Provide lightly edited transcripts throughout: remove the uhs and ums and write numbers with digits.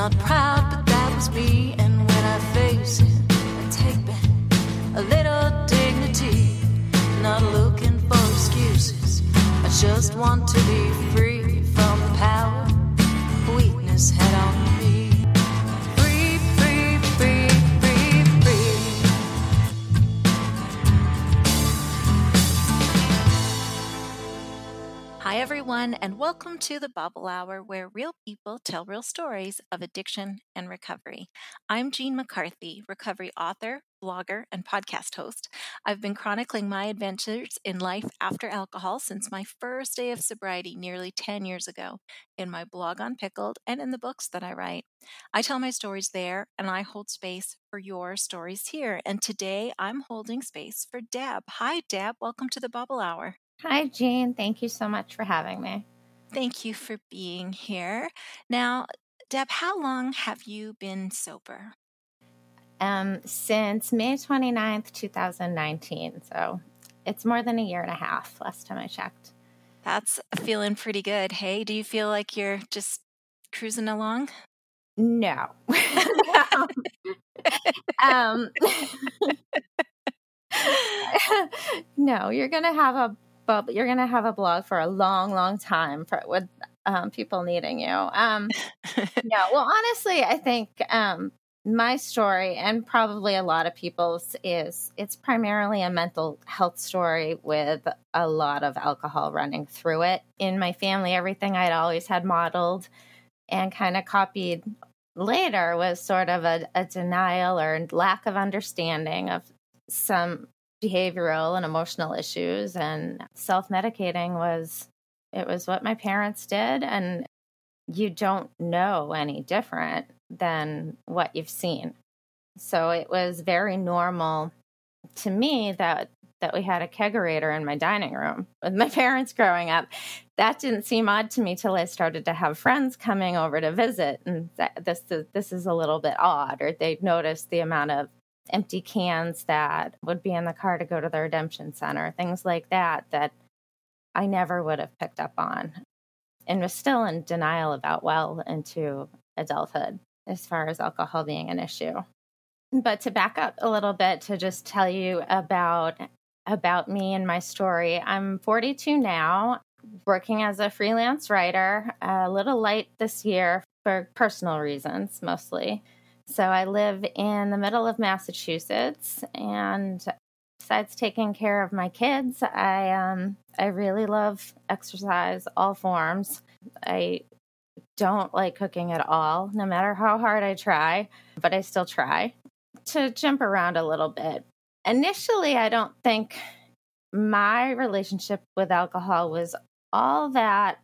not proud, but that was me. And when I face it, I take back a little dignity. Not looking for excuses, I just want to be free from the power weakness had on me. Free, free, free, free, free. Hi everyone, and welcome to the Bubble Hour, where real people tell real stories of addiction and recovery. I'm Jean McCarthy, recovery author, blogger, and podcast host. I've been chronicling my adventures in life after alcohol since my first day of sobriety nearly 10 years ago in my blog on Pickled and in the books that I write. I tell my stories there, and I hold space for your stories here. And today I'm holding space for Deb. Hi, Deb. Welcome to the Bubble Hour. Hi, Jean. Thank you so much for having me. Thank you for being here. Now, Deb, how long have you been sober? Since May 29th, 2019. So it's more than a year and a half, last time I checked. That's feeling pretty good. Hey, do you feel like you're just cruising along? No. No, you're going to have a blog for a long, long time with people needing you. No, well, honestly, I think, my story, and probably a lot of people's, is it's primarily a mental health story with a lot of alcohol running through it. In my family, everything I'd always had modeled and kind of copied later was sort of a denial or lack of understanding of some behavioral and emotional issues, and self-medicating was what my parents did, and you don't know any different than what you've seen. So it was very normal to me that we had a kegerator in my dining room with my parents growing up. That didn't seem odd to me till I started to have friends coming over to visit, and this is a little bit odd, or they'd noticed the amount of empty cans that would be in the car to go to the redemption center, things like that I never would have picked up on, and was still in denial about well into adulthood as far as alcohol being an issue. But to back up a little bit, to just tell you about me and my story, I'm 42 now, working as a freelance writer, a little light this year for personal reasons mostly. So I live in the middle of Massachusetts, and besides taking care of my kids, I really love exercise, all forms. I don't like cooking at all, no matter how hard I try, but I still try to jump around a little bit. Initially, I don't think my relationship with alcohol was all that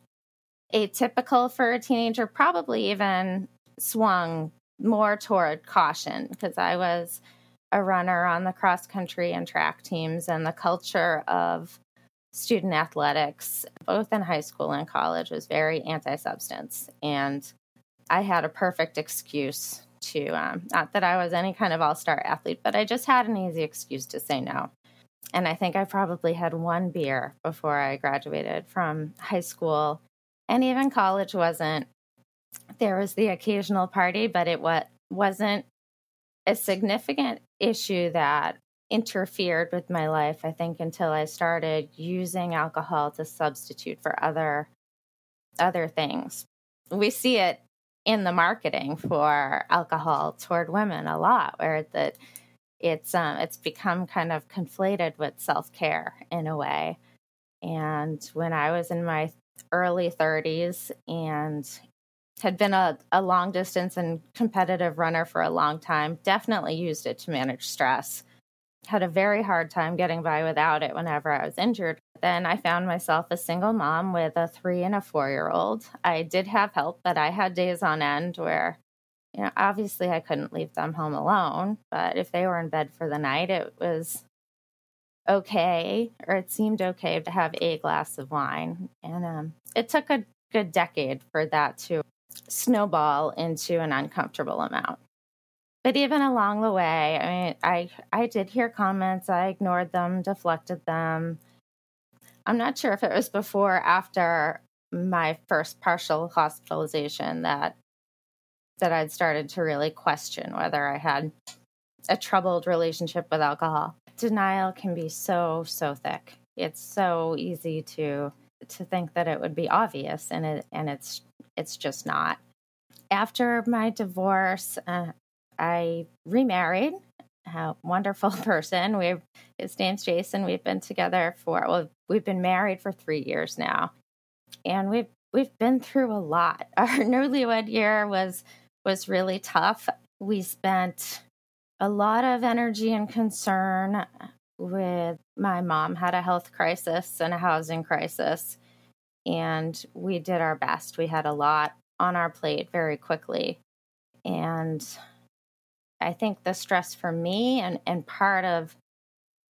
atypical for a teenager, probably even swung more toward caution, because I was a runner on the cross country and track teams, and the culture of student athletics, both in high school and college, was very anti-substance. And I had a perfect excuse to, not that I was any kind of all-star athlete, but I just had an easy excuse to say no. And I think I probably had one beer before I graduated from high school. And even college wasn't, there was the occasional party, but it wasn't a significant issue that interfered with my life, I think, until I started using alcohol to substitute for other things. We see it in the marketing for alcohol toward women a lot, where that it's become kind of conflated with self-care in a way. And when I was in my early 30s and had been a long distance and competitive runner for a long time, definitely used it to manage stress. Had a very hard time getting by without it whenever I was injured. Then I found myself a single mom with a 3- and 4-year-old. I did have help, but I had days on end where, you know, obviously I couldn't leave them home alone. But if they were in bed for the night, it was okay, or it seemed okay to have a glass of wine. And it took a good decade for that to snowball into an uncomfortable amount. But even along the way, I mean, I did hear comments. I ignored them, deflected them. I'm not sure if it was before or after my first partial hospitalization that that I'd started to really question whether I had a troubled relationship with alcohol. Denial can be so, so thick. It's so easy to think that it would be obvious, and it's just not. After my divorce, I remarried a wonderful person. His name's Jason. We've been together we've been married for 3 years now, and we've been through a lot. Our newlywed year was really tough. We spent a lot of energy and concern with my mom had a health crisis and a housing crisis, and we did our best. We had a lot on our plate very quickly. And I think the stress for me and part of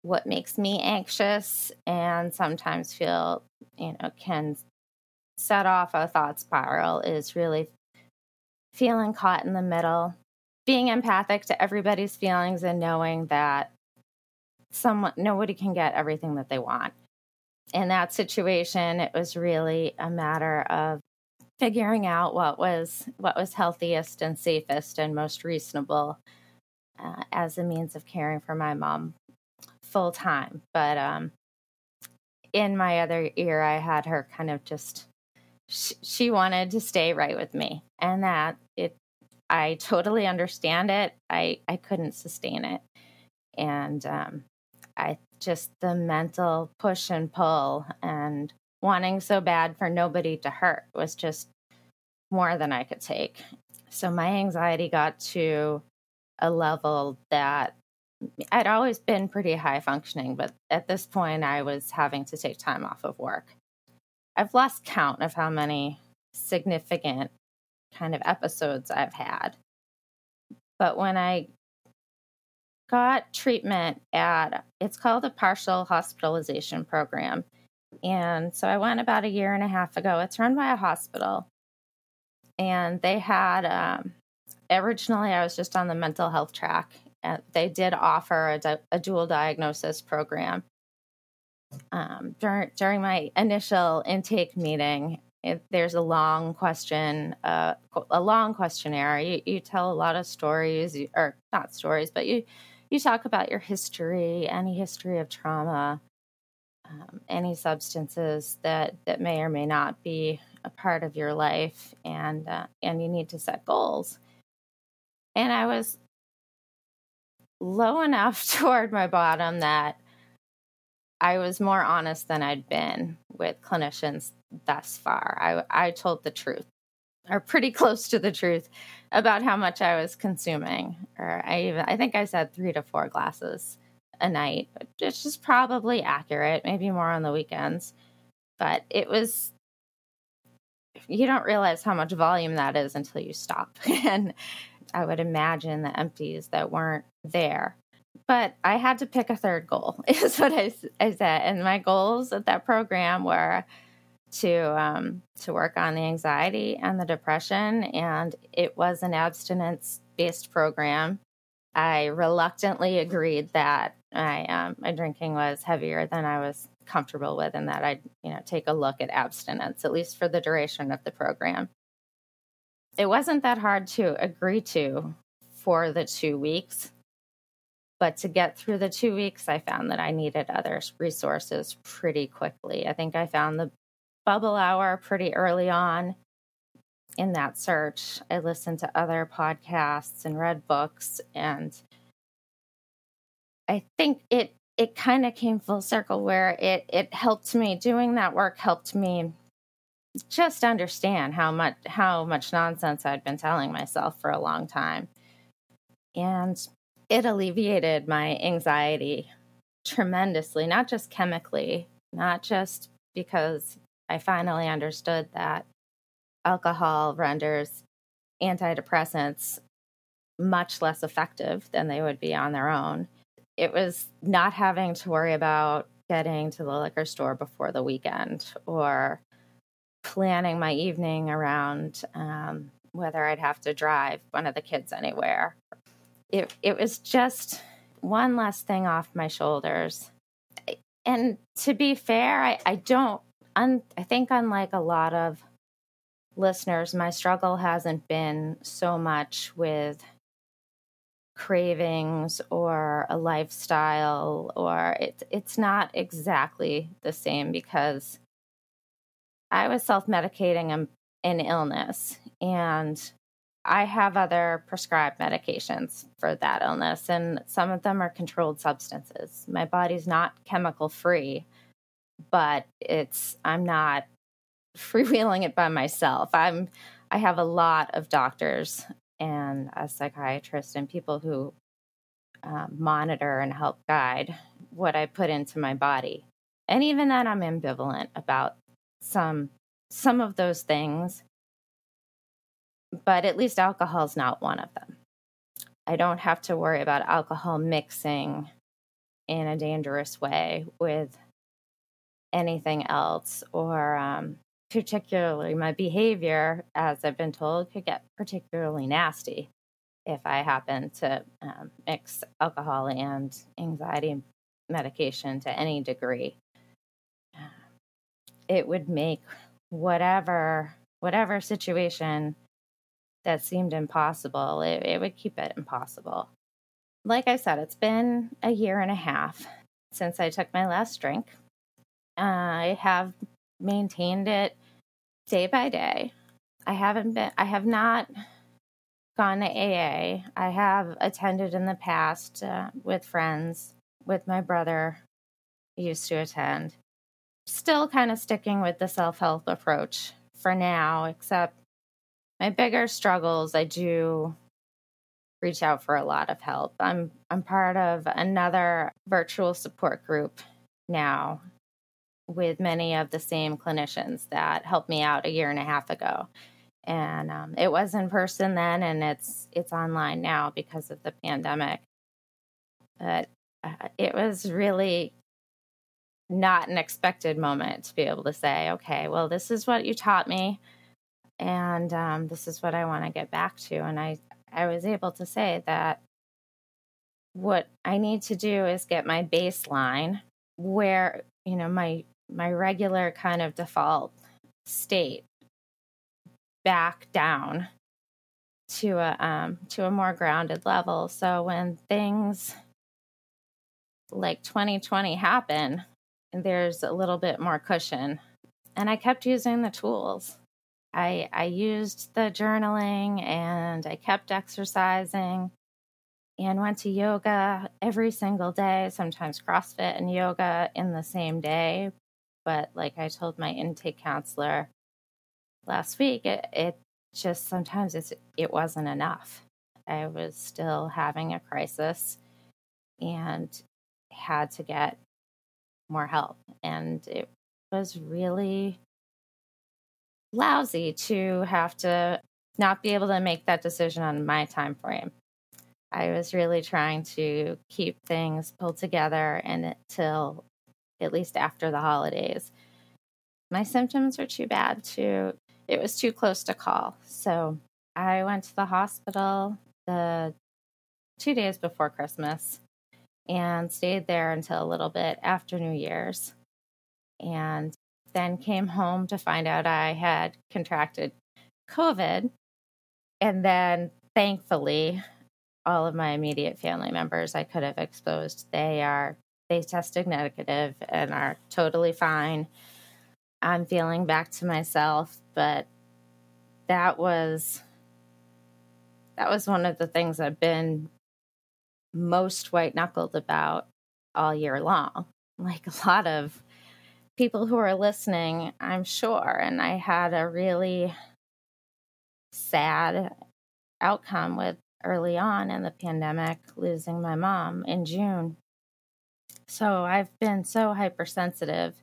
what makes me anxious and sometimes feel, can set off a thought spiral is really feeling caught in the middle, being empathic to everybody's feelings and knowing that nobody can get everything that they want. In that situation, it was really a matter of figuring out what was healthiest and safest and most reasonable as a means of caring for my mom full time. But in my other year, I had her kind of just, she wanted to stay right with me, and I totally understand it. I couldn't sustain it, and I just the mental push and pull and wanting so bad for nobody to hurt was just more than I could take. So my anxiety got to a level that I'd always been pretty high functioning, but at this point I was having to take time off of work. I've lost count of how many significant kind of episodes I've had. But when I got treatment it's called a partial hospitalization program. And so I went about a year and a half ago. It's run by a hospital. And they had, originally I was just on the mental health track. They did offer a dual diagnosis program. During my initial intake meeting, there's a long questionnaire. You tell a lot of stories, or not stories, but you talk about your history, any history of trauma, any substances that may or may not be a part of your life, and you need to set goals. And I was low enough toward my bottom that I was more honest than I'd been with clinicians thus far. I told the truth, or pretty close to the truth, about how much I was consuming. Or I think I said 3 to 4 glasses a night, which is probably accurate, maybe more on the weekends. But it was, you don't realize how much volume that is until you stop. And I would imagine the empties that weren't there. But I had to pick a third goal, is what I said. And my goals at that program were to work on the anxiety and the depression. And it was an abstinence-based program. I reluctantly agreed that my drinking was heavier than I was comfortable with, and that I'd take a look at abstinence, at least for the duration of the program. It wasn't that hard to agree to for the 2 weeks, but to get through the 2 weeks, I found that I needed other resources pretty quickly. I think I found the Bubble Hour pretty early on. In that search, I listened to other podcasts and read books, and I think it kind of came full circle where it helped me. Doing that work helped me just understand how much nonsense I'd been telling myself for a long time, and it alleviated my anxiety tremendously, not just chemically, not just because I finally understood that alcohol renders antidepressants much less effective than they would be on their own. It was not having to worry about getting to the liquor store before the weekend, or planning my evening around whether I'd have to drive one of the kids anywhere. It was just one less thing off my shoulders. And to be fair, I think unlike a lot of listeners, my struggle hasn't been so much with cravings or a lifestyle, or it's not exactly the same, because I was self-medicating an illness, and I have other prescribed medications for that illness, and some of them are controlled substances. My body's not chemical free, but I'm not freewheeling it by myself. I have a lot of doctors and a psychiatrist and people who monitor and help guide what I put into my body. And even then, I'm ambivalent about some of those things. But at least alcohol is not one of them. I don't have to worry about alcohol mixing in a dangerous way with anything else, or particularly my behavior, as I've been told, could get particularly nasty if I happen to mix alcohol and anxiety medication to any degree. It would make whatever situation that seemed impossible, it would keep it impossible. Like I said, it's been a year and a half since I took my last drink. I have maintained it day by day. I have not gone to AA. I have attended in the past with friends, with my brother, I used to attend. Still kind of sticking with the self-help approach for now, except my bigger struggles, I do reach out for a lot of help. I'm part of another virtual support group now with many of the same clinicians that helped me out a year and a half ago. And it was in person then, and it's online now because of the pandemic. But it was really not an expected moment to be able to say, okay, well, this is what you taught me. And this is what I want to get back to. And I was able to say that what I need to do is get my baseline where, you know, my regular kind of default state back down to a more grounded level. So when things like 2020 happen, there's a little bit more cushion. And I kept using the tools. I used the journaling, and I kept exercising and went to yoga every single day, sometimes CrossFit and yoga in the same day. But like I told my intake counselor last week, it just sometimes it wasn't enough. I was still having a crisis and had to get more help. And it was really lousy to have to not be able to make that decision on my time frame. I was really trying to keep things pulled together until at least after the holidays. My symptoms were too bad it was too close to call. So I went to the hospital the 2 days before Christmas and stayed there until a little bit after New Year's. And then came home to find out I had contracted COVID. And then thankfully, all of my immediate family members I could have exposed, they tested negative and are totally fine. I'm feeling back to myself, but that was one of the things I've been most white-knuckled about all year long. Like a lot of people who are listening, I'm sure, and I had a really sad outcome with early on in the pandemic, losing my mom in June. So I've been so hypersensitive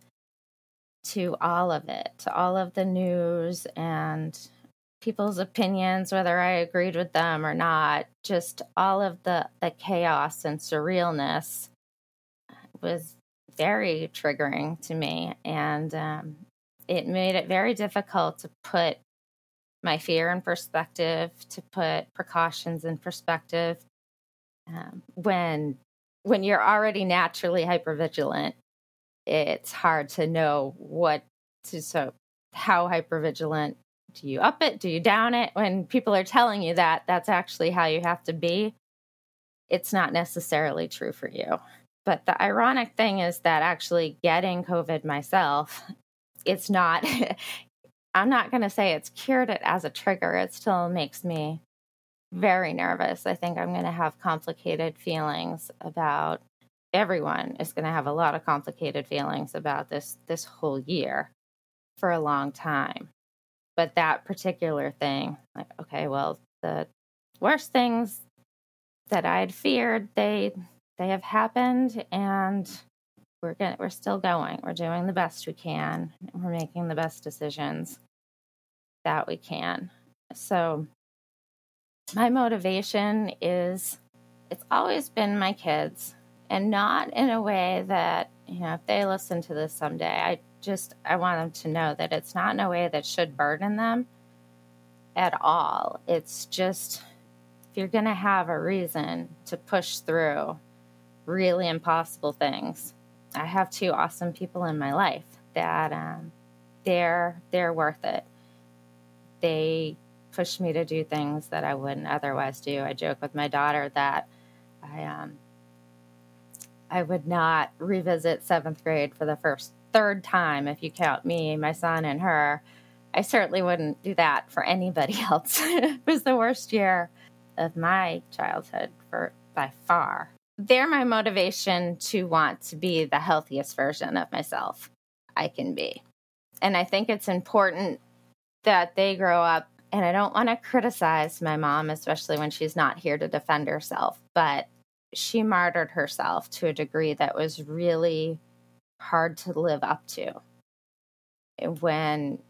to all of it, to all of the news and people's opinions, whether I agreed with them or not, just all of the chaos and surrealness was very triggering to me, and it made it very difficult to put my fear in perspective, to put precautions in perspective, when you're already naturally hypervigilant. It's hard to know how hypervigilant Do you up it? Do you down it? When people are telling you that, that's actually how you have to be. It's not necessarily true for you. But the ironic thing is that actually getting COVID myself, it's not, I'm not going to say it's cured it as a trigger. It still makes me very nervous. I think I'm going to have complicated feelings about, everyone is going to have a lot of complicated feelings about this whole year for a long time. But that particular thing, like, okay, well, the worst things that I had feared, they have happened, and we're still going. We're doing the best we can. We're making the best decisions that we can. So my motivation is, it's always been my kids, and not in a way that, you know, if they listen to this someday, I want them to know that it's not in a way that should burden them at all. It's just, if you're going to have a reason to push through really impossible things, I have two awesome people in my life that they're worth it. They push me to do things that I wouldn't otherwise do. I joke with my daughter that I would not revisit seventh grade for the third time, if you count me, my son, and her. I certainly wouldn't do that for anybody else. It was the worst year of my childhood by far. They're my motivation to want to be the healthiest version of myself I can be. And I think it's important that they grow up, and I don't want to criticize my mom, especially when she's not here to defend herself, but she martyred herself to a degree that was really hard to live up to. When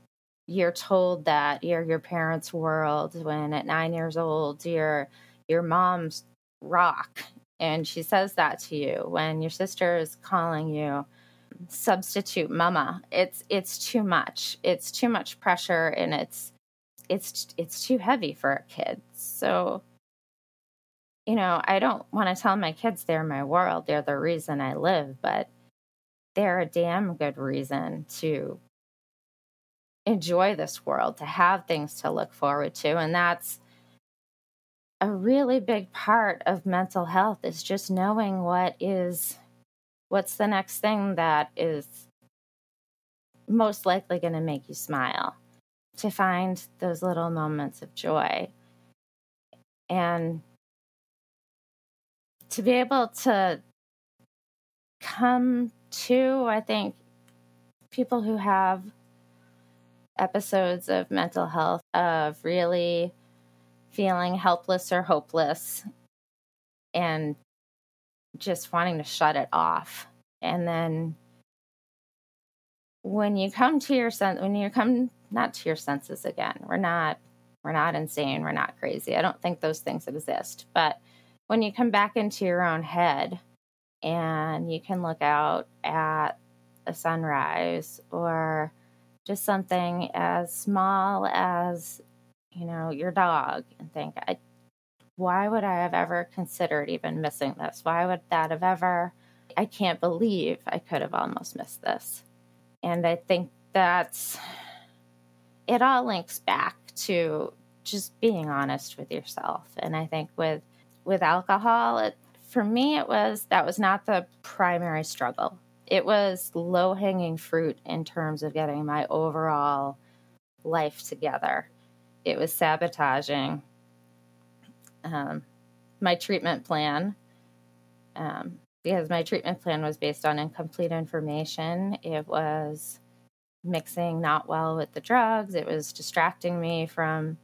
you're told that you're your parents' world, when at 9 years old you're your mom's rock, and she says that to you, when your sister is calling you substitute mama, it's too much. It's too much pressure, and it's too heavy for a kid. So, you know, I don't want to tell my kids they're my world, they're the reason I live, but they're a damn good reason to enjoy this world, to have things to look forward to. And that's a really big part of mental health, is just knowing what's the next thing that is most likely going to make you smile, to find those little moments of joy. And to be able to come to, I think, people who have episodes of mental health, of really feeling helpless or hopeless and just wanting to shut it off. And then when you come to your sense, when you come not to your senses again, we're not insane, we're not crazy. I don't think those things exist. But when you come back into your own head, and you can look out at a sunrise, or just something as small as, you know, your dog, and think, why would I have ever considered even missing this? Why would that have ever, I can't believe I could have almost missed this. And I think that's, it all links back to just being honest with yourself. And I think with alcohol, for me, that was not the primary struggle. It was low-hanging fruit in terms of getting my overall life together. It was sabotaging my treatment plan, because my treatment plan was based on incomplete information. It was mixing not well with the drugs. It was distracting me from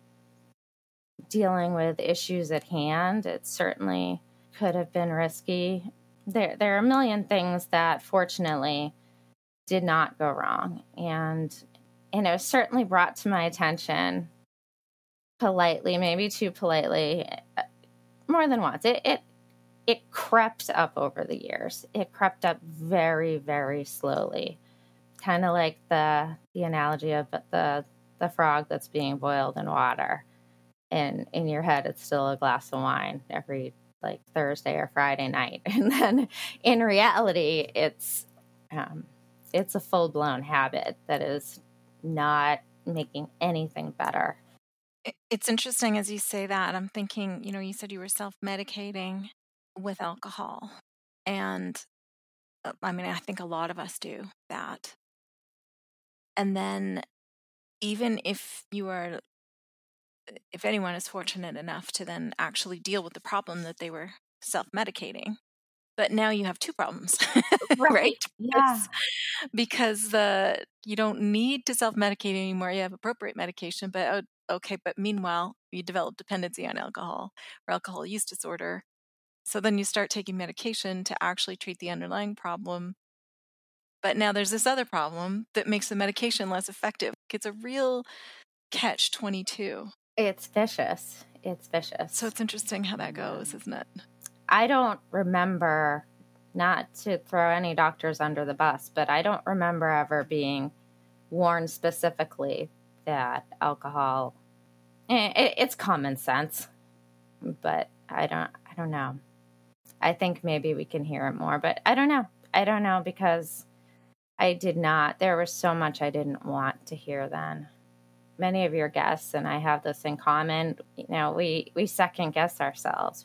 dealing with issues at hand. It certainly could have been risky. There are a million things that fortunately did not go wrong. And it was certainly brought to my attention politely, maybe too politely, more than once. It crept up over the years. It crept up very, very slowly. Kind of like the analogy of the frog that's being boiled in water. And in your head, it's still a glass of wine every like Thursday or Friday night. And then in reality, it's a full-blown habit that is not making anything better. It's interesting as you say that. I'm thinking, you said you were self-medicating with alcohol. And I think a lot of us do that. And then even if anyone is fortunate enough to then actually deal with the problem that they were self-medicating, but now you have two problems, right? Yeah. Because you don't need to self-medicate anymore. You have appropriate medication, but okay. But meanwhile, you develop dependency on alcohol or alcohol use disorder. So then you start taking medication to actually treat the underlying problem. But now there's this other problem that makes the medication less effective. It's a real catch-22. It's vicious. It's vicious. So it's interesting how that goes, isn't it? I don't remember, not to throw any doctors under the bus, but I don't remember ever being warned specifically that alcohol, it's common sense, but I don't know. I think maybe we can hear it more, but I don't know. I don't know because there was so much I didn't want to hear then. Many of your guests and I have this in common, we second guess ourselves.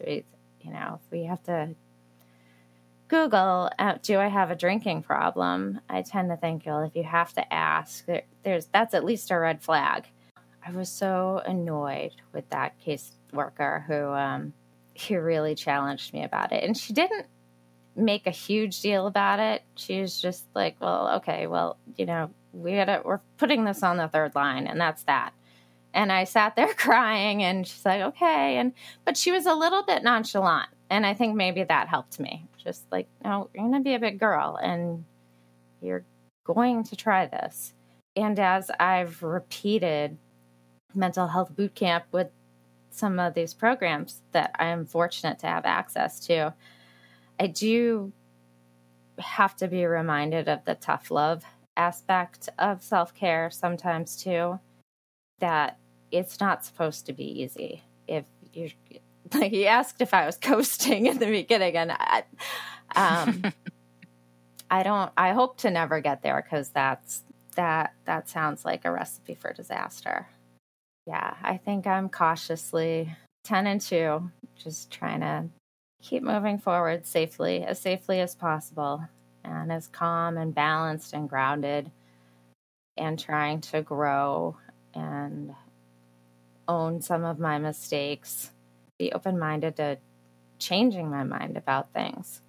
If we have to Google, do I have a drinking problem? I tend to think, if you have to ask, that's at least a red flag. I was so annoyed with that caseworker who really challenged me about it. And she didn't make a huge deal about it. She was just like, well, okay, we're putting this on the third line, and that's that. And I sat there crying, and she's like, okay. But she was a little bit nonchalant, and I think maybe that helped me. Just like, no, you're going to be a big girl, and you're going to try this. And as I've repeated mental health boot camp with some of these programs that I'm fortunate to have access to, I do have to be reminded of the tough love aspect of self-care sometimes too, that it's not supposed to be easy. If you're like, you asked if I was coasting in the beginning, and I hope to never get there, because that sounds like a recipe for disaster. Yeah, I think I'm cautiously 10 and 2, just trying to keep moving forward safely as possible, and as calm and balanced and grounded, and trying to grow and own some of my mistakes, be open-minded to changing my mind about things.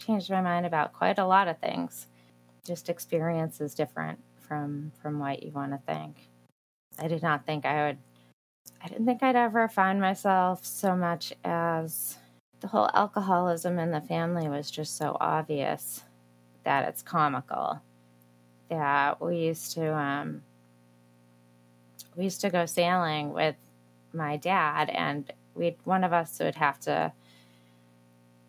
Changed my mind about quite a lot of things. Just experience is different from what you want to think. I didn't think I'd ever find myself so much as the whole alcoholism in the family was just so obvious that it's comical. That we used to go sailing with my dad, and one of us would have to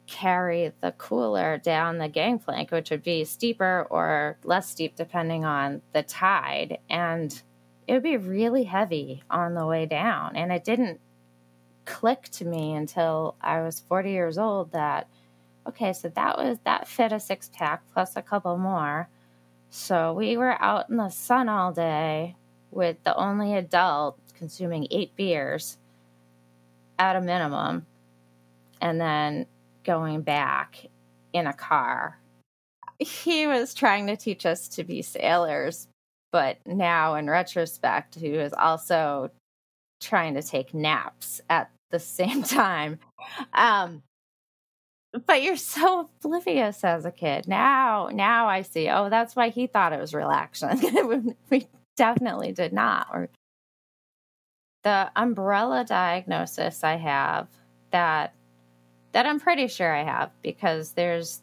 carry the cooler down the gangplank, which would be steeper or less steep depending on the tide. And it would be really heavy on the way down. And it didn't click to me until I was 40 years old that, okay, so that fit a 6-pack plus a couple more. So we were out in the sun all day with the only adult consuming 8 beers at a minimum, and then going back in a car. He was trying to teach us to be sailors, but now in retrospect, he was also trying to take naps at the same time. But you're so oblivious as a kid. Now I see, oh, that's why he thought it was relaxing. We definitely did not. Or the umbrella diagnosis I have that I'm pretty sure I have, because there's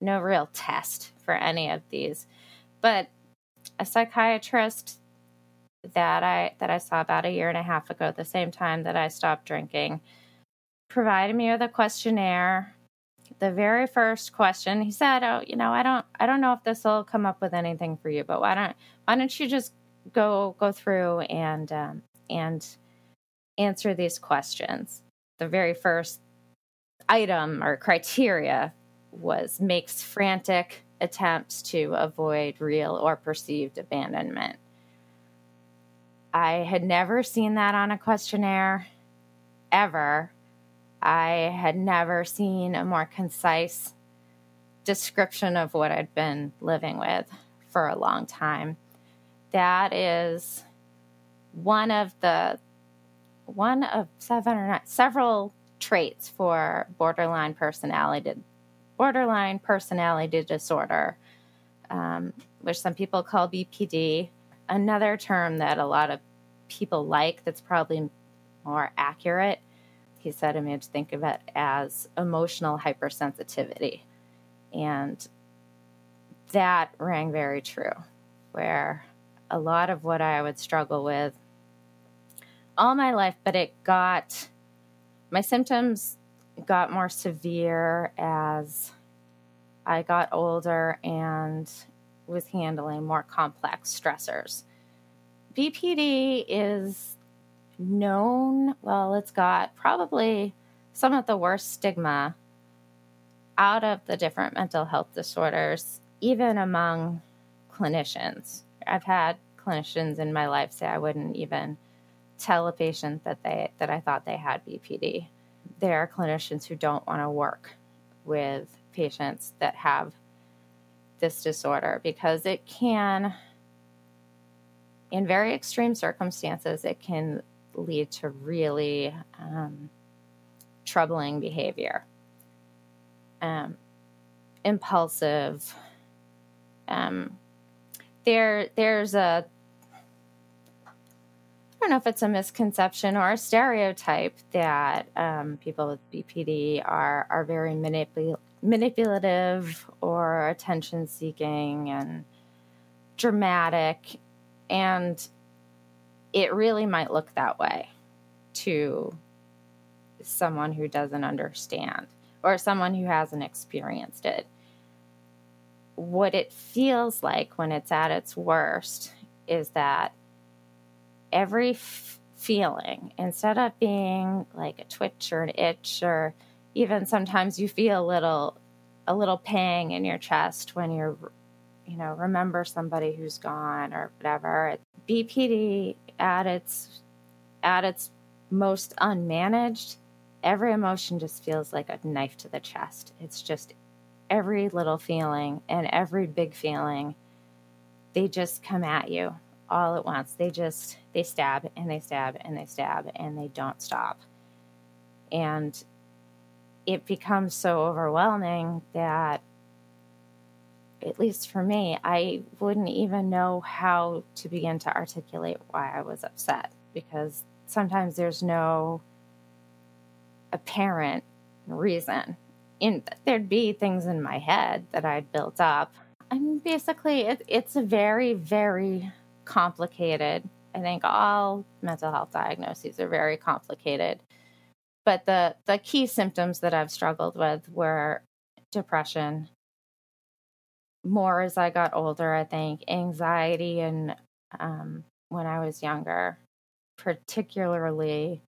no real test for any of these. But a psychiatrist that I saw about a year and a half ago, the same time that I stopped drinking, provided me with a questionnaire. The very first question, he said, "Oh, I don't know if this will come up with anything for you, but why don't you just go through and answer these questions?" The very first item or criteria was makes frantic attempts to avoid real or perceived abandonment. I had never seen that on a questionnaire, ever. I had never seen a more concise description of what I'd been living with for a long time. That is one of several traits for borderline personality disorder, which some people call BPD. Another term that a lot of people like that's probably more accurate, he said I made to think of it as emotional hypersensitivity. And that rang very true, where a lot of what I would struggle with all my life, but my symptoms got more severe as I got older and was handling more complex stressors. BPD is known, well, it's got probably some of the worst stigma out of the different mental health disorders, even among clinicians. I've had clinicians in my life say I wouldn't even tell a patient that I thought they had BPD. There are clinicians who don't want to work with patients that have this disorder because it can, in very extreme circumstances, it can lead to really troubling behavior. Impulsive. There's a, I don't know if it's a misconception or a stereotype that people with BPD are very manipulative or attention-seeking and dramatic, and it really might look that way to someone who doesn't understand or someone who hasn't experienced it. What it feels like when it's at its worst is that every feeling, instead of being like a twitch or an itch, or even sometimes you feel a little pang in your chest when you remember somebody who's gone or whatever. BPD at its most unmanaged, every emotion just feels like a knife to the chest. It's just every little feeling and every big feeling, they just come at you all at once. They stab and they stab and they stab and they don't stop. And it becomes so overwhelming that, at least for me, I wouldn't even know how to begin to articulate why I was upset, because sometimes there's no apparent reason. There'd be things in my head that I'd built up. I mean, basically, it's a very, very complicated. I think all mental health diagnoses are very complicated. But the key symptoms that I've struggled with were depression. More as I got older, I think, anxiety, and when I was younger, particularly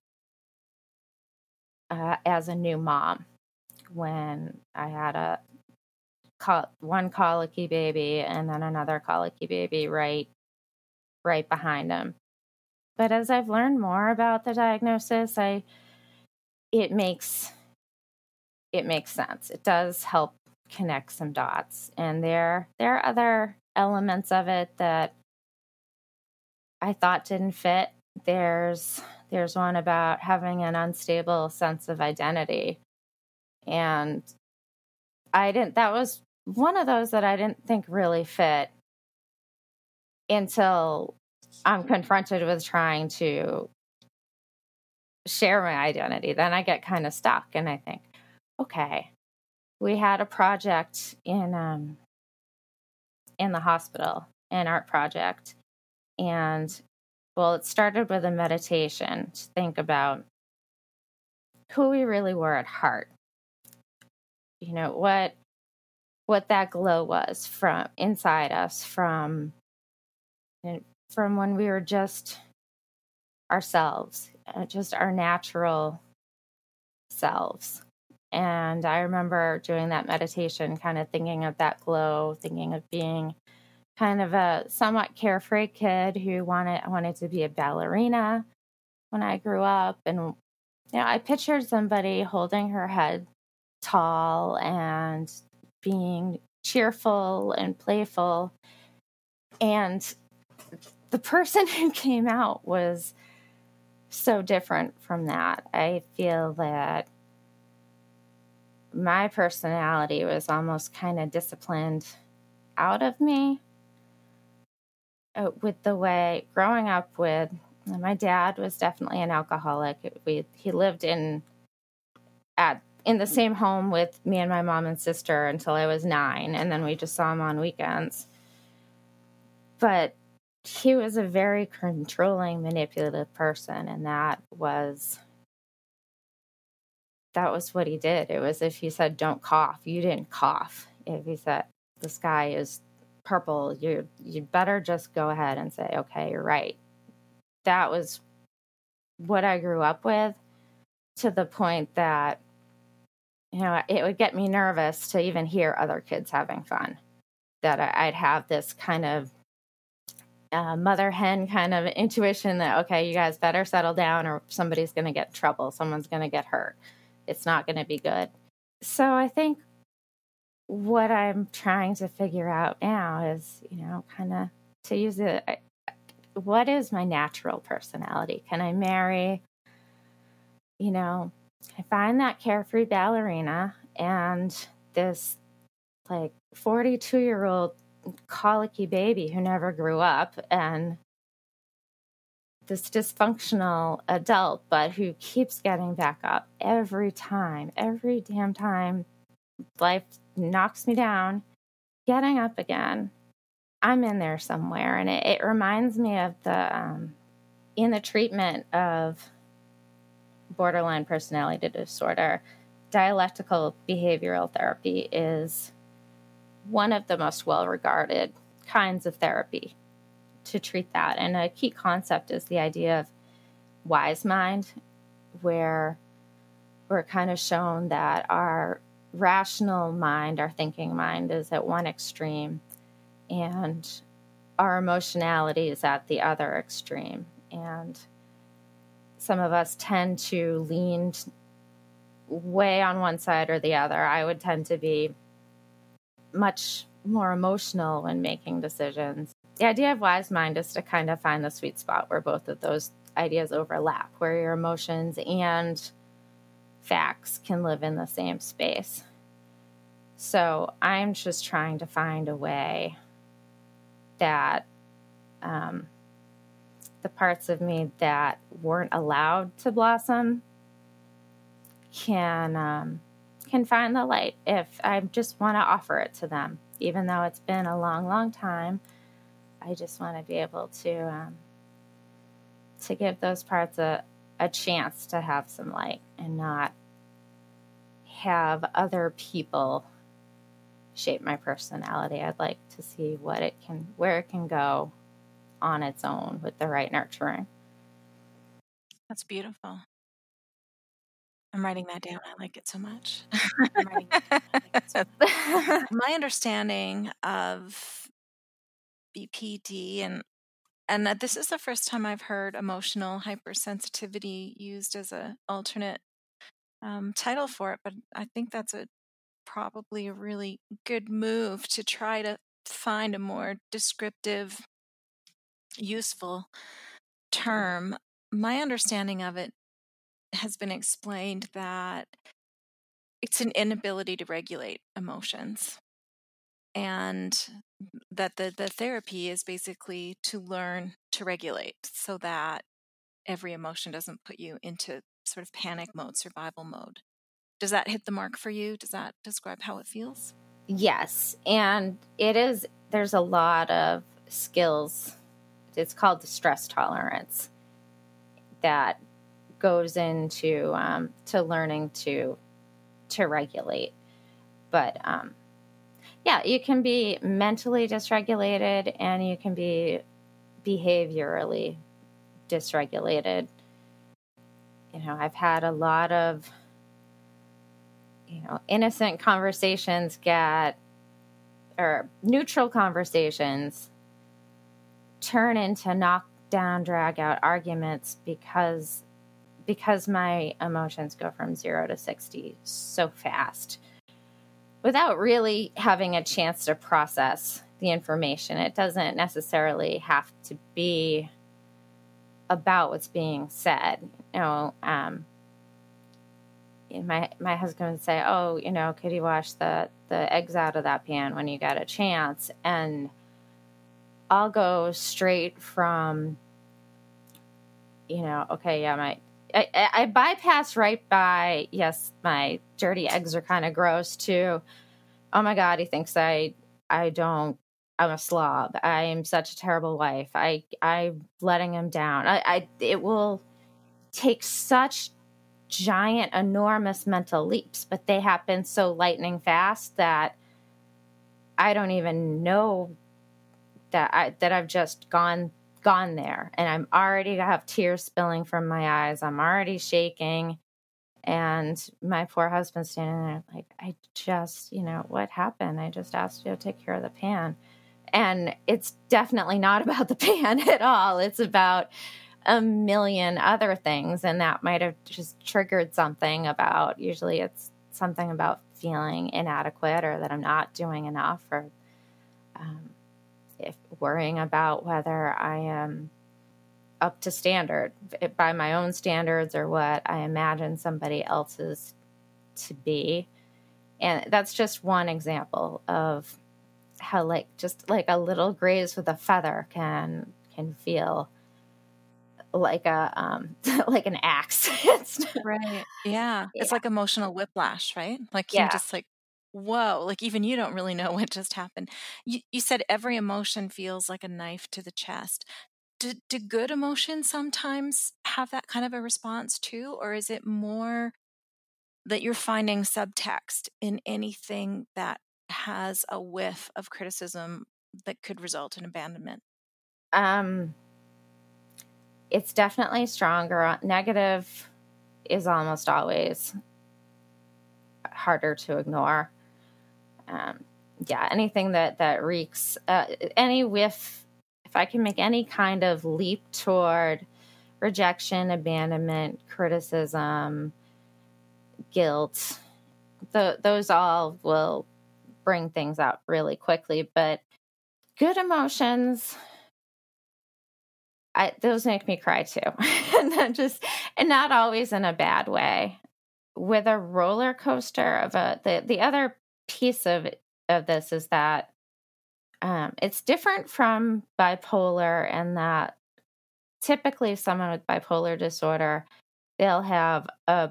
as a new mom, when I had one colicky baby and then another colicky baby right behind him. But as I've learned more about the diagnosis, it makes sense. It does help connect some dots. And there are other elements of it that I thought didn't fit. There's one about having an unstable sense of identity. And that was one of those that I didn't think really fit until I'm confronted with trying to share my identity. Then I get kind of stuck and I think, okay, we had a project in the hospital, an art project. And well, it started with a meditation to think about who we really were at heart. You know, what that glow was from inside us, from when we were just ourselves, just our natural selves. And I remember doing that meditation, kind of thinking of that glow, thinking of being kind of a somewhat carefree kid who wanted to be a ballerina when I grew up. And, you know, I pictured somebody holding her head tall and being cheerful and playful. And the person who came out was so different from that. I feel that my personality was almost kind of disciplined out of me with the way growing up with my dad was definitely an alcoholic. He lived in the same home with me and my mom and sister until I was 9, and then we just saw him on weekends. But he was a very controlling, manipulative person, and that was what he did. It was if he said, don't cough, you didn't cough. If he said, the sky is purple, you better just go ahead and say, okay, you're right. That was what I grew up with, to the point that, you know, it would get me nervous to even hear other kids having fun, that I'd have this kind of mother hen kind of intuition that, okay, you guys better settle down or somebody's going to get in trouble. Someone's going to get hurt. It's not going to be good. So I think what I'm trying to figure out now is, you know, kind of to use it, what is my natural personality? Can I marry, you know, I find that carefree ballerina and this like 42-year-old colicky baby who never grew up, and this dysfunctional adult but who keeps getting back up every damn time life knocks me down, getting up again. I'm in there somewhere. And it reminds me of the in the treatment of borderline personality disorder, dialectical behavioral therapy is one of the most well-regarded kinds of therapy to treat that. And a key concept is the idea of wise mind, where we're kind of shown that our rational mind, our thinking mind, is at one extreme and our emotionality is at the other extreme. And some of us tend to lean way on one side or the other. I would tend to be much more emotional when making decisions. The idea of wise mind is to kind of find the sweet spot where both of those ideas overlap, where your emotions and facts can live in the same space. So I'm just trying to find a way that the parts of me that weren't allowed to blossom can find the light if I just want to offer it to them. Even though it's been a long, long time, I just want to be able to give those parts a chance to have some light and not have other people shape my personality. I'd like to see where it can go on its own with the right nurturing. That's beautiful. I'm writing that down. I like it so much. My understanding of BPD, and that this is the first time I've heard emotional hypersensitivity used as an alternate title for it, but I think that's probably a really good move to try to find a more descriptive, useful term. My understanding of it has been explained that it's an inability to regulate emotions, and that the therapy is basically to learn to regulate so that every emotion doesn't put you into sort of panic mode, survival mode. Does that hit the mark for you? Does that describe how it feels? Yes. And it is, there's a lot of skills. It's called distress tolerance that goes into to learning to regulate. But yeah, you can be mentally dysregulated and you can be behaviorally dysregulated. You know, I've had a lot of, you know, innocent conversations or neutral conversations turn into knock down, drag out arguments because my emotions go from 0 to 60 so fast without really having a chance to process the information. It doesn't necessarily have to be about what's being said. You know, my husband would say, "Oh, you know, could you wash the eggs out of that pan when you got a chance?" And I'll go straight from, you know, okay, yeah, I bypass right by, yes, my dirty eggs are kind of gross, to, oh my God, he thinks I'm a slob. I am such a terrible wife. I'm letting him down. It will take such giant, enormous mental leaps, but they happen so lightning fast that I don't even know that I've just gone there, and I'm already, I have tears spilling from my eyes. I'm already shaking, and my poor husband's standing there like, I just, you know, what happened? I just asked you to take care of the pan. And it's definitely not about the pan at all. It's about a million other things, and that might have just triggered something about, usually it's something about feeling inadequate or that I'm not doing enough, or if worrying about whether I am up to standard by my own standards or what I imagine somebody else's to be. And that's just one example of how just like a little graze with a feather can feel like a like an axe. It's not, right. Yeah. It's like emotional whiplash, right? Like you just like, whoa, like even you don't really know what just happened. You said every emotion feels like a knife to the chest. Do good emotions sometimes have that kind of a response too? Or is it more that you're finding subtext in anything that has a whiff of criticism that could result in abandonment? It's definitely stronger. Negative is almost always harder to ignore. Anything that reeks, any whiff, if I can make any kind of leap toward rejection, abandonment, criticism, guilt, those all will bring things out really quickly. But good emotions, those make me cry too. and not always in a bad way. With a roller coaster of the other piece of this is that it's different from bipolar, and that typically someone with bipolar disorder, they'll have a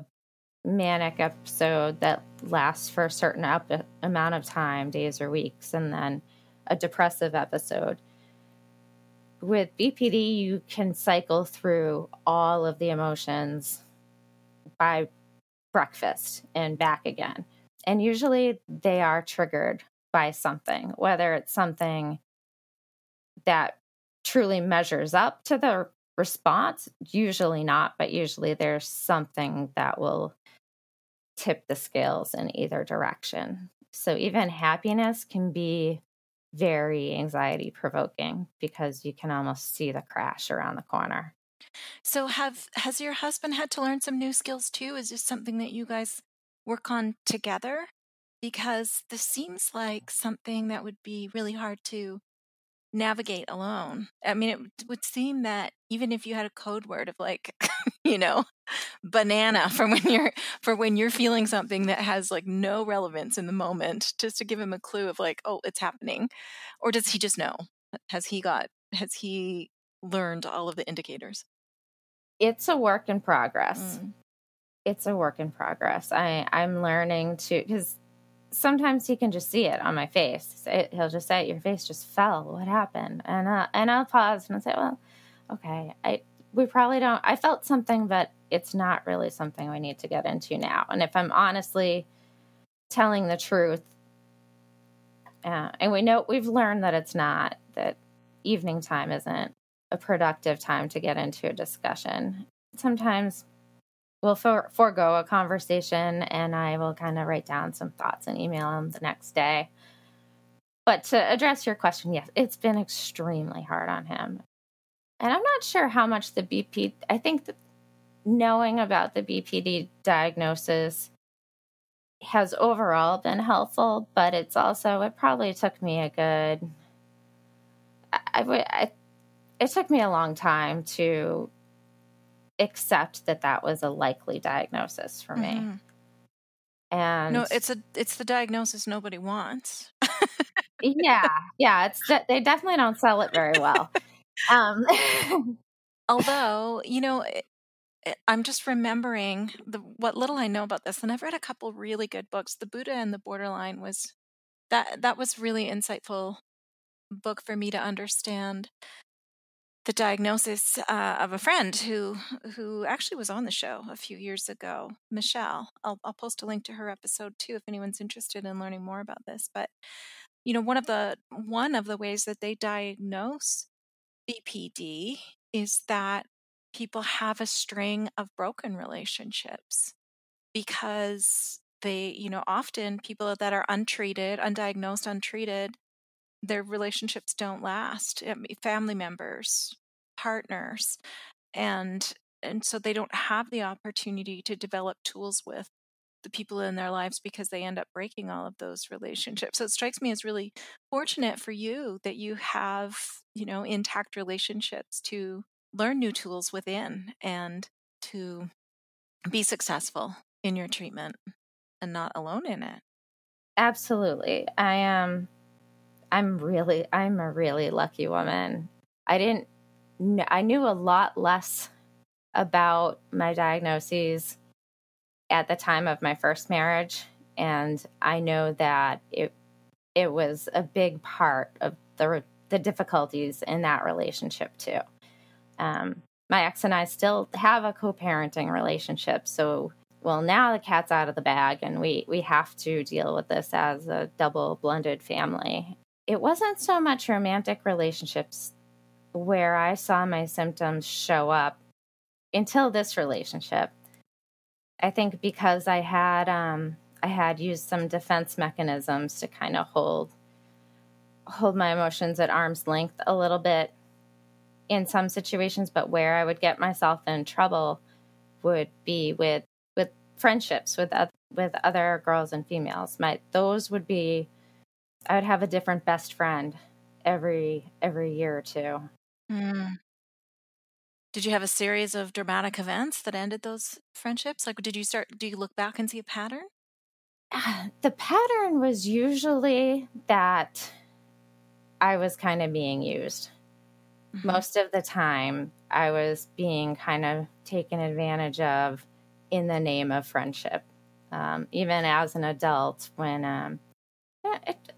manic episode that lasts for a certain amount of time, days or weeks, and then a depressive episode. With BPD, you can cycle through all of the emotions by breakfast and back again. And usually they are triggered by something, whether it's something that truly measures up to the response, usually not, but usually there's something that will tip the scales in either direction. So even happiness can be very anxiety provoking because you can almost see the crash around the corner. So has your husband had to learn some new skills too? Is this something that you guys work on together? Because this seems like something that would be really hard to navigate alone. I mean, it would seem that even if you had a code word of like, you know, banana for when you're feeling something that has like no relevance in the moment, just to give him a clue of like, oh, it's happening. Or does he just know? Has he learned all of the indicators? It's a work in progress. It's a work in progress. I'm learning to, because sometimes he can just see it on my face. He'll just say, your face just fell. What happened? And I'll pause and I'll say, well, okay, we probably don't, I felt something, but it's not really something we need to get into now. And if I'm honestly telling the truth, and we've learned that it's not, that evening time isn't a productive time to get into a discussion. Sometimes we'll forego a conversation, and I will kind of write down some thoughts and email him the next day. But to address your question, yes, it's been extremely hard on him. And I'm not sure how much the BPD, I think that knowing about the BPD diagnosis has overall been helpful, but it's also, it probably took me a good, it took me a long time to accept that that was a likely diagnosis for me. Mm-hmm. And no, it's the diagnosis nobody wants. yeah, they definitely don't sell it very well. Although, you know, I'm just remembering what little I know about this, and I've read a couple really good books. The Buddha and the Borderline was that was really insightful book for me to understand the diagnosis of a friend who actually was on the show a few years ago, Michelle. I'll post a link to her episode too if anyone's interested in learning more about this. But you know, one of the ways that they diagnose BPD is that people have a string of broken relationships, because they, you know, often people that are undiagnosed, untreated, their relationships don't last. I mean, family members, partners, and so they don't have the opportunity to develop tools with the people in their lives because they end up breaking all of those relationships. So it strikes me as really fortunate for you that you have, you know, intact relationships to learn new tools within and to be successful in your treatment and not alone in it. Absolutely. I'm a really lucky woman. I knew a lot less about my diagnoses at the time of my first marriage. And I know that it was a big part of the difficulties in that relationship too. My ex and I still have a co-parenting relationship. So, well, now the cat's out of the bag and we have to deal with this as a double blended family. It wasn't so much romantic relationships where I saw my symptoms show up until this relationship. I think because I had used some defense mechanisms to kind of hold my emotions at arm's length a little bit in some situations, but where I would get myself in trouble would be with friendships with other girls and females. I would have a different best friend every year or two. Mm. Did you have a series of dramatic events that ended those friendships? Like, do you look back and see a pattern? The pattern was usually that I was kind of being used. Mm-hmm. Most of the time, I was being kind of taken advantage of in the name of friendship. Even as an adult, when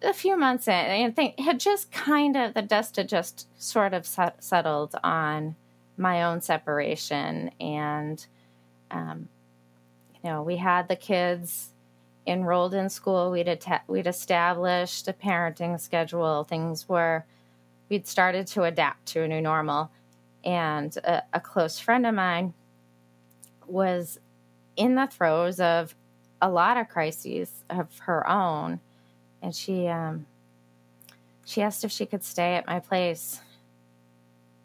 a few months in, the dust had just sort of settled on my own separation, and you know, we had the kids enrolled in school. We'd established a parenting schedule. We'd started to adapt to a new normal, and a close friend of mine was in the throes of a lot of crises of her own, and she asked if she could stay at my place.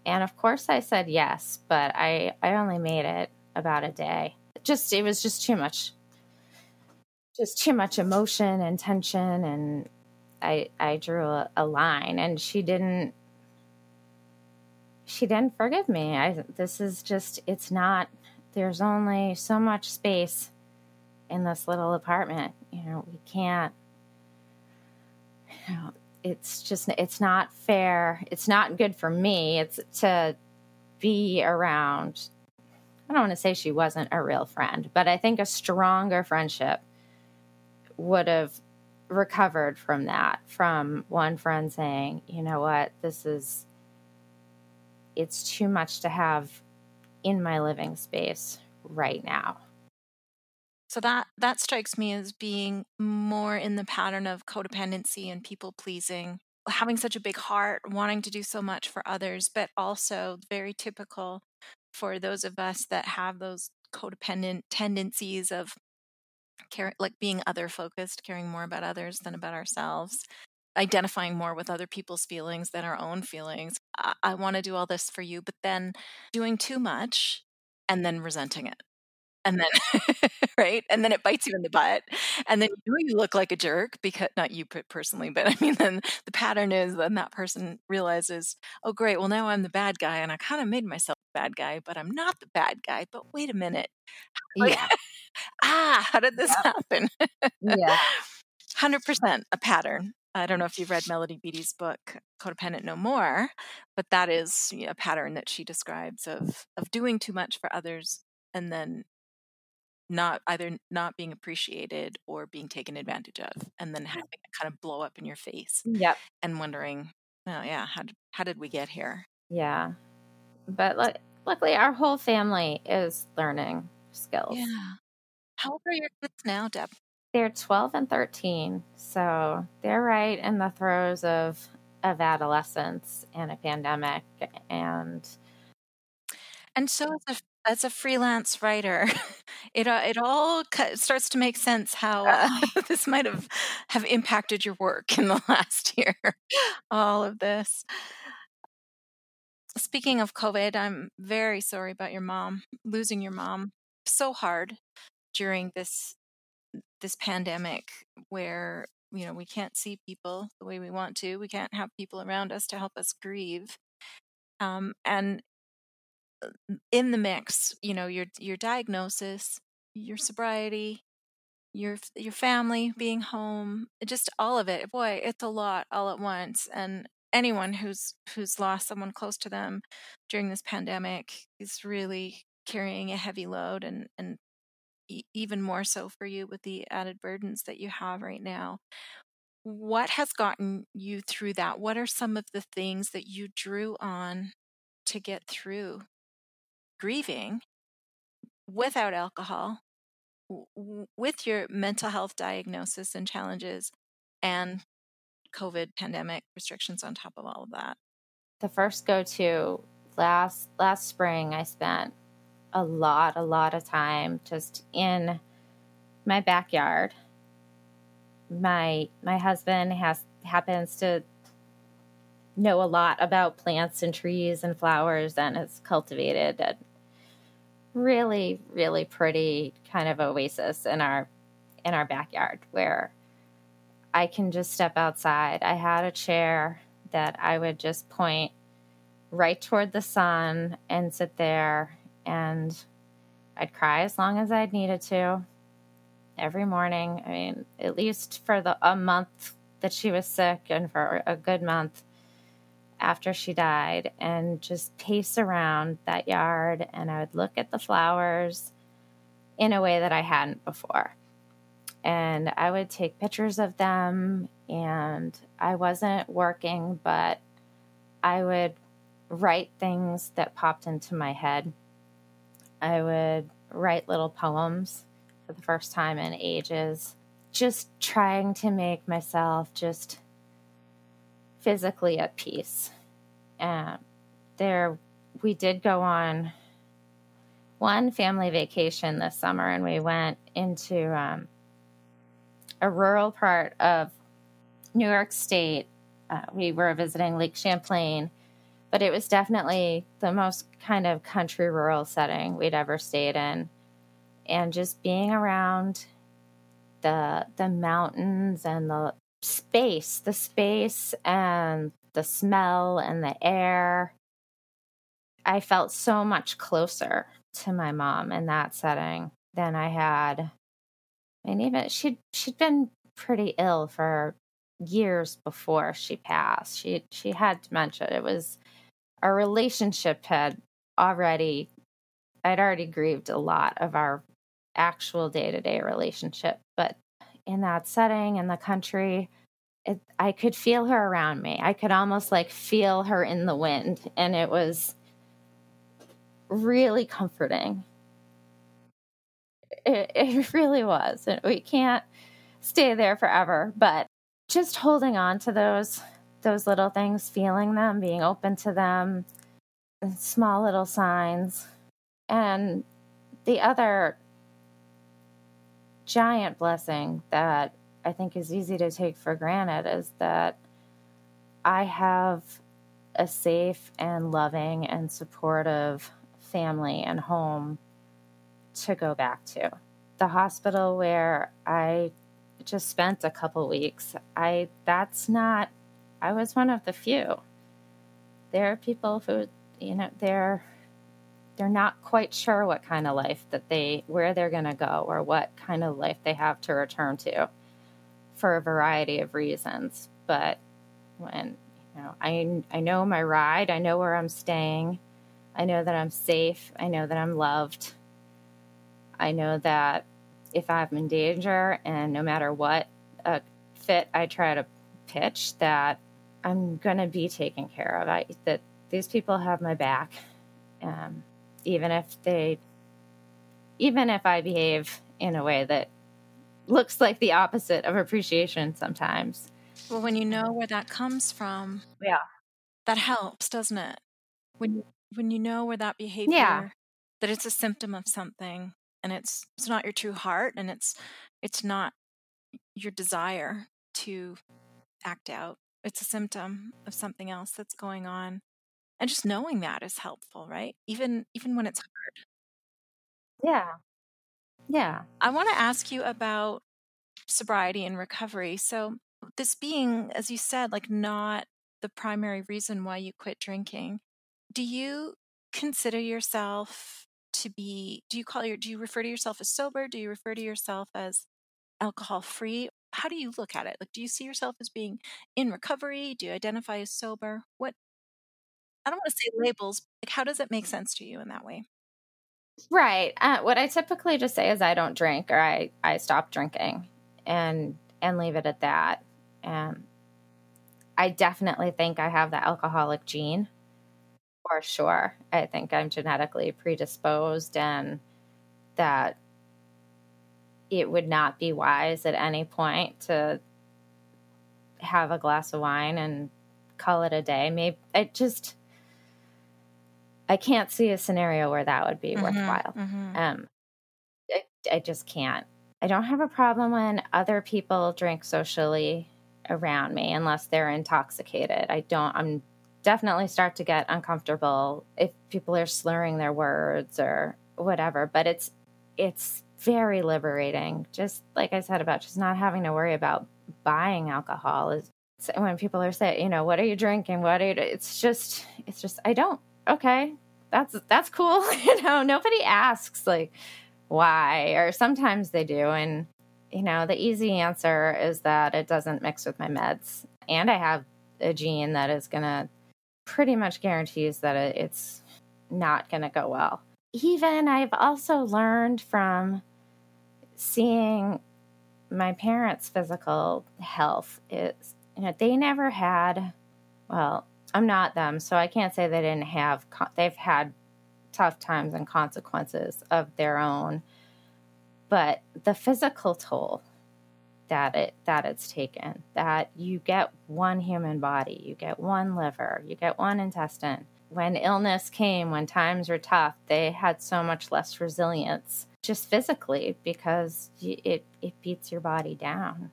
And of course I said yes, but I only made it about a day. It was just too much. Just too much emotion and tension, and I drew a line, and she didn't forgive me. There's only so much space in this little apartment. You know, we can't, you know, it's not fair. It's not good for me. It's to be around. I don't want to say she wasn't a real friend, but I think a stronger friendship would have recovered from that, from one friend saying, you know what, it's too much to have in my living space right now. So that strikes me as being more in the pattern of codependency and people-pleasing, having such a big heart, wanting to do so much for others, but also very typical for those of us that have those codependent tendencies of like being other-focused, caring more about others than about ourselves, identifying more with other people's feelings than our own feelings. I want to do all this for you, but then doing too much and then resenting it. And then, right? And then it bites you in the butt. And then you look like a jerk because, not you personally, but I mean, then the pattern is then that person realizes, oh, great, well, now I'm the bad guy. And I kind of made myself the bad guy, but I'm not the bad guy. But wait a minute. Like, yeah. How did this happen? Yeah. 100% a pattern. I don't know if you've read Melody Beattie's book, Codependent No More, but that is a pattern that she describes of doing too much for others and then not being appreciated or being taken advantage of, and then having it kind of blow up in your face. Yep. And wondering, oh yeah, how did we get here? Yeah. But luckily our whole family is learning skills. Yeah. How old are your kids now, Deb? They're 12 and 13, so they're right in the throes of adolescence and a pandemic, and so as a freelance writer, it all starts to make sense how this might have impacted your work in the last year. All of this. Speaking of COVID, I'm very sorry about your mom, losing your mom so hard during this pandemic where, you know, we can't see people the way we want to. We can't have people around us to help us grieve. And in the mix, you know, your diagnosis, your sobriety, your family being home, just all of it. Boy, it's a lot all at once. And anyone who's lost someone close to them during this pandemic is really carrying a heavy load, and even more so for you with the added burdens that you have right now. What has gotten you through that? What are some of the things that you drew on to get through grieving without alcohol, with your mental health diagnosis and challenges, and COVID pandemic restrictions on top of all of that? The first go-to, last spring, I spent a lot of time just in my backyard. My husband happens to know a lot about plants and trees and flowers, and it's cultivated a really, really pretty kind of oasis in our backyard where I can just step outside. I had a chair that I would just point right toward the sun and sit there, and I'd cry as long as I needed to every morning. I mean, at least for a month that she was sick, and for a good month after she died, and just pace around that yard. And I would look at the flowers in a way that I hadn't before. And I would take pictures of them, and I wasn't working, but I would write things that popped into my head. I would write little poems for the first time in ages, just trying to make myself just physically at peace. We did go on one family vacation this summer, and we went into a rural part of New York State. We were visiting Lake Champlain, but it was definitely the most kind of country rural setting we'd ever stayed in. And just being around the mountains and the space and the smell and the air, I felt so much closer to my mom in that setting than I had. And even she'd been pretty ill for years before she passed. She had dementia. It was our relationship I'd already grieved a lot of our actual day-to-day relationship, but in that setting, in the country, I could feel her around me. I could almost like feel her in the wind, and it was really comforting. It really was. We can't stay there forever, but just holding on to those little things, feeling them, being open to them, small little signs. And the other giant blessing that I think is easy to take for granted is that I have a safe and loving and supportive family and home to go back to. The hospital where I just spent a couple weeks, I was one of the few. There are people who, they're not quite sure what kind of life where they're going to go or what kind of life they have to return to for a variety of reasons. But when, I know my ride, I know where I'm staying, I know that I'm safe, I know that I'm loved, I know that if I'm in danger and no matter what fit I try to pitch, that I'm going to be taken care of, that these people have my back. Even if I behave in a way that looks like the opposite of appreciation sometimes. Well, when you know where that comes from, yeah, that helps, doesn't it? When you know where that behavior, yeah, that it's a symptom of something, and it's not your true heart, and it's not your desire to act out. It's a symptom of something else that's going on. And just knowing that is helpful, right? Even when it's hard. Yeah. Yeah. I want to ask you about sobriety and recovery. So this being, as you said, like not the primary reason why you quit drinking, do you consider yourself to be, do you refer to yourself as sober? Do you refer to yourself as alcohol-free? How do you look at it? Like, do you see yourself as being in recovery? Do you identify as sober? What? I don't want to say labels. Like, how does it make sense to you in that way? Right. What I typically just say is I don't drink, or I stop drinking and leave it at that. I definitely think I have the alcoholic gene, for sure. I think I'm genetically predisposed, and that it would not be wise at any point to have a glass of wine and call it a day. Maybe I can't see a scenario where that would be worthwhile. Mm-hmm. I just can't. I don't have a problem when other people drink socially around me unless they're intoxicated. I'm definitely start to get uncomfortable if people are slurring their words or whatever, but it's very liberating. Just like I said about just not having to worry about buying alcohol is when people are saying, what are you drinking? It's just, I don't. Okay, that's cool. Nobody asks like why, or sometimes they do. And, the easy answer is that it doesn't mix with my meds. And I have a gene that is going to pretty much guarantees that it's not going to go well. Even I've also learned from seeing my parents' physical health is, they never had, well, I'm not them, so I can't say they didn't have, they've had tough times and consequences of their own, but the physical toll that it's taken, that you get one human body, you get one liver, you get one intestine. When illness came, when times were tough, they had so much less resilience just physically because it beats your body down.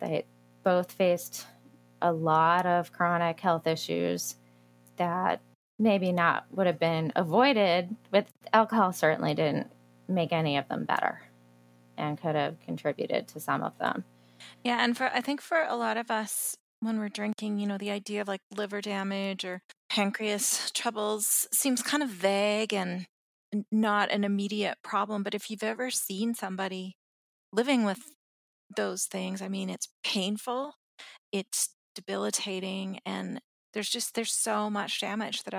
They both faced a lot of chronic health issues that maybe not would have been avoided, but alcohol certainly didn't make any of them better and could have contributed to some of them. Yeah, and I think for a lot of us, when we're drinking, the idea of like liver damage or pancreas troubles seems kind of vague and not an immediate problem. But if you've ever seen somebody living with those things, it's painful, it's debilitating, and there's so much damage that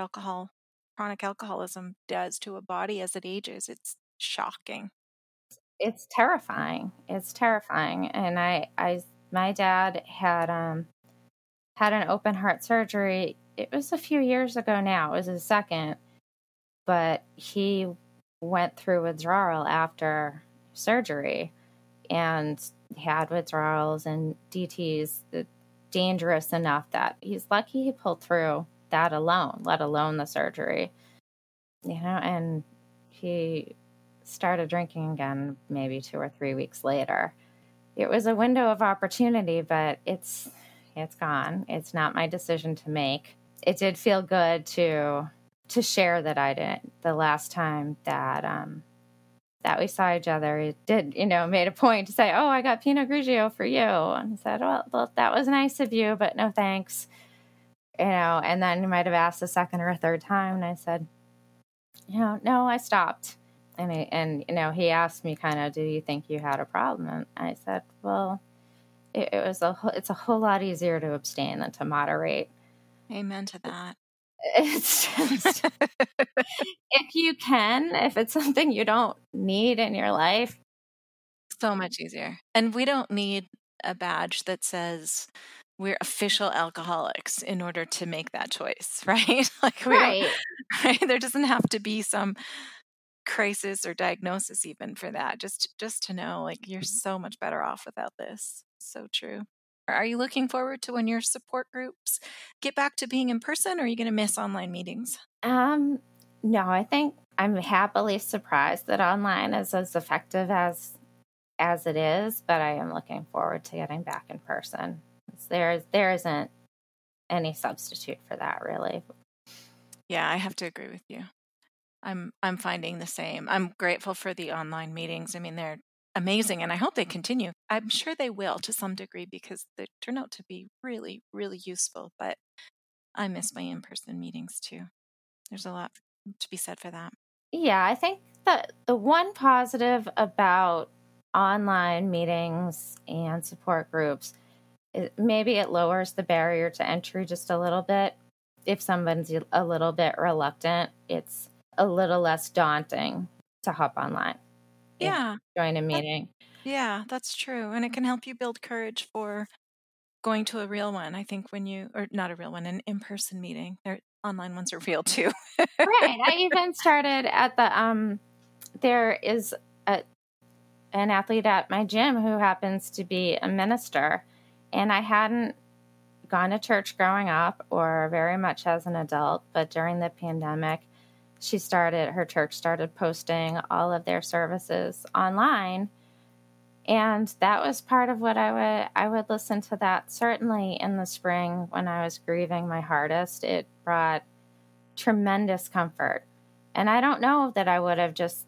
chronic alcoholism does to a body as it ages. It's shocking. It's terrifying. It's terrifying. And my dad had an open heart surgery. It was a few years ago now. It was his second, but he went through withdrawal after surgery and had withdrawals and DTs that dangerous enough that he's lucky he pulled through that alone, let alone the surgery, and he started drinking again maybe 2 or 3 weeks later. It was a window of opportunity, but it's It's gone. It's not my decision to make. It did feel good to share that I didn't. The last time that that we saw each other, it did, you know, made a point to say, "Oh, I got Pinot Grigio for you," and said, "Well, that was nice of you, but no thanks." You know, and then you might have asked a second or a third time, and I said, "You know, no, I stopped." And you know, he asked me, kind of, "Do you think you had a problem?" And I said, "Well, it's a whole lot easier to abstain than to moderate." Amen to that. It's just, if you can, if it's something you don't need in your life, so much easier. And we don't need a badge that says we're official alcoholics in order to make that choice, right? Like, right? There doesn't have to be some crisis or diagnosis even for that. Just to know, like, you're so much better off without this. So true. Are you looking forward to when your support groups get back to being in person, or are you going to miss online meetings? No, I think I'm happily surprised that online is as effective as it is, but I am looking forward to getting back in person. There isn't any substitute for that, really. Yeah, I have to agree with you. I'm finding the same. I'm grateful for the online meetings. I mean, they're amazing, and I hope they continue. I'm sure they will to some degree because they turn out to be really, really useful, but I miss my in-person meetings too. There's a lot to be said for that. Yeah, I think that the one positive about online meetings and support groups is maybe it lowers the barrier to entry just a little bit. If someone's a little bit reluctant, it's a little less daunting to hop online. Yeah. Join a meeting. Yeah, that's true. And it can help you build courage for going to a real one. I think when you, or not a real one, an in-person meeting. Their online ones are real too. Right. I even started at the, there is an athlete at my gym who happens to be a minister. And I hadn't gone to church growing up or very much as an adult, but during the pandemic, her church started posting all of their services online. And that was part of what I would listen to that. Certainly in the spring when I was grieving my hardest, it brought tremendous comfort. And I don't know that I would have just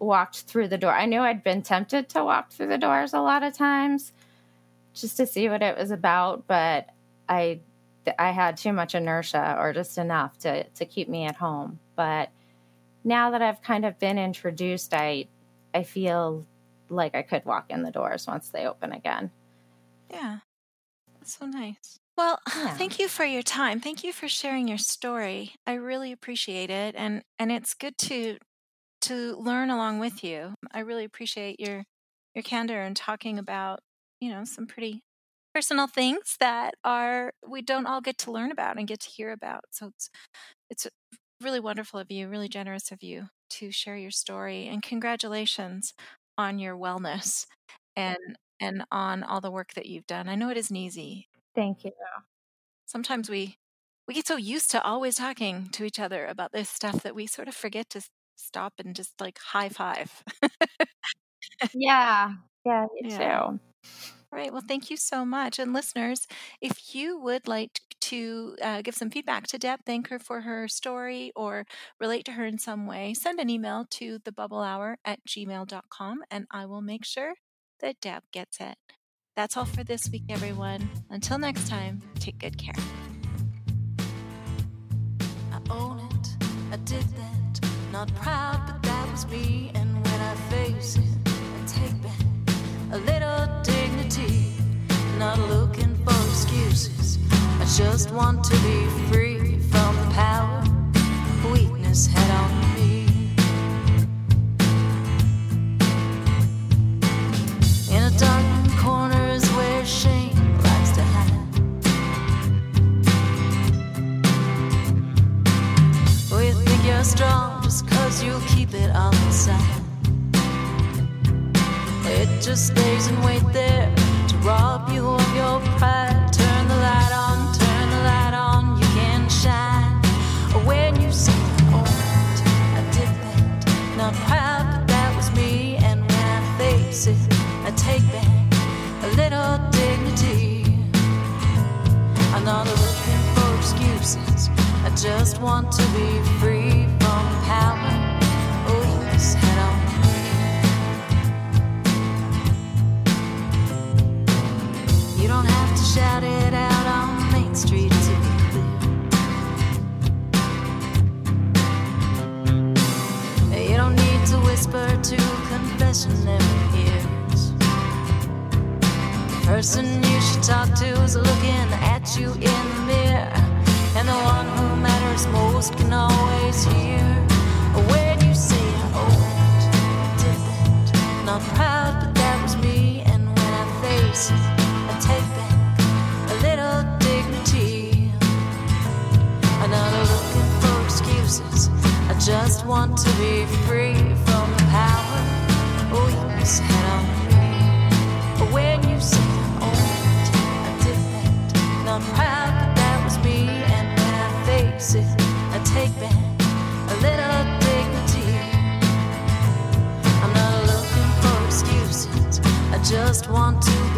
walked through the door. I knew I'd been tempted to walk through the doors a lot of times just to see what it was about. But I had too much inertia, or just enough to keep me at home. But now that I've kind of been introduced, I feel like I could walk in the doors once they open again. Yeah. That's so nice. Well, yeah. Thank you for your time. Thank you for sharing your story. I really appreciate it. And it's good to learn along with you. I really appreciate your candor and talking about, you know, some pretty personal things that we don't all get to learn about and get to hear about. So it's really wonderful of you, really generous of you to share your story, and congratulations on your wellness and on all the work that you've done. I know it isn't easy. Thank you. Sometimes we get so used to always talking to each other about this stuff that we sort of forget to stop and just like high five. Yeah. Yeah, you too. Right. Well, thank you so much. And listeners, if you would like to give some feedback to Deb, thank her for her story, or relate to her in some way, send an email to thebubblehour@gmail.com, and I will make sure that Deb gets it. That's all for this week, everyone. Until next time, take good care. I own it. I did that. Not proud, but that was me. And when I face it, I take back a little dignity, not looking for excuses. I just want to be free from the power weakness had on me. In a dark corner is where shame likes to hide. Well, you think you're strong just 'cause you keep it all inside. It just stays in wait there to rob you of your pride. Turn the light on, turn the light on, you can shine. When you say, "Oh, I did that, not proud, but that was me." And when I face it, I take back a little dignity. just want to be free from power. Oh, yes, head on. You don't have to shout it out on Main Street to be clear. You don't need to whisper to confessionary ears. The person you should talk to is looking at you in the mirror. And the one who matters most can always hear when you say, oh, did it. Not proud, but that was me. And when I face it, I take back a little dignity. I'm not looking for excuses. I just want to be free from the power. Oh, you yes, head on. When you say, oh, did it. Not proud, but that was me. I take back a little dignity. I'm not looking for excuses. I just want to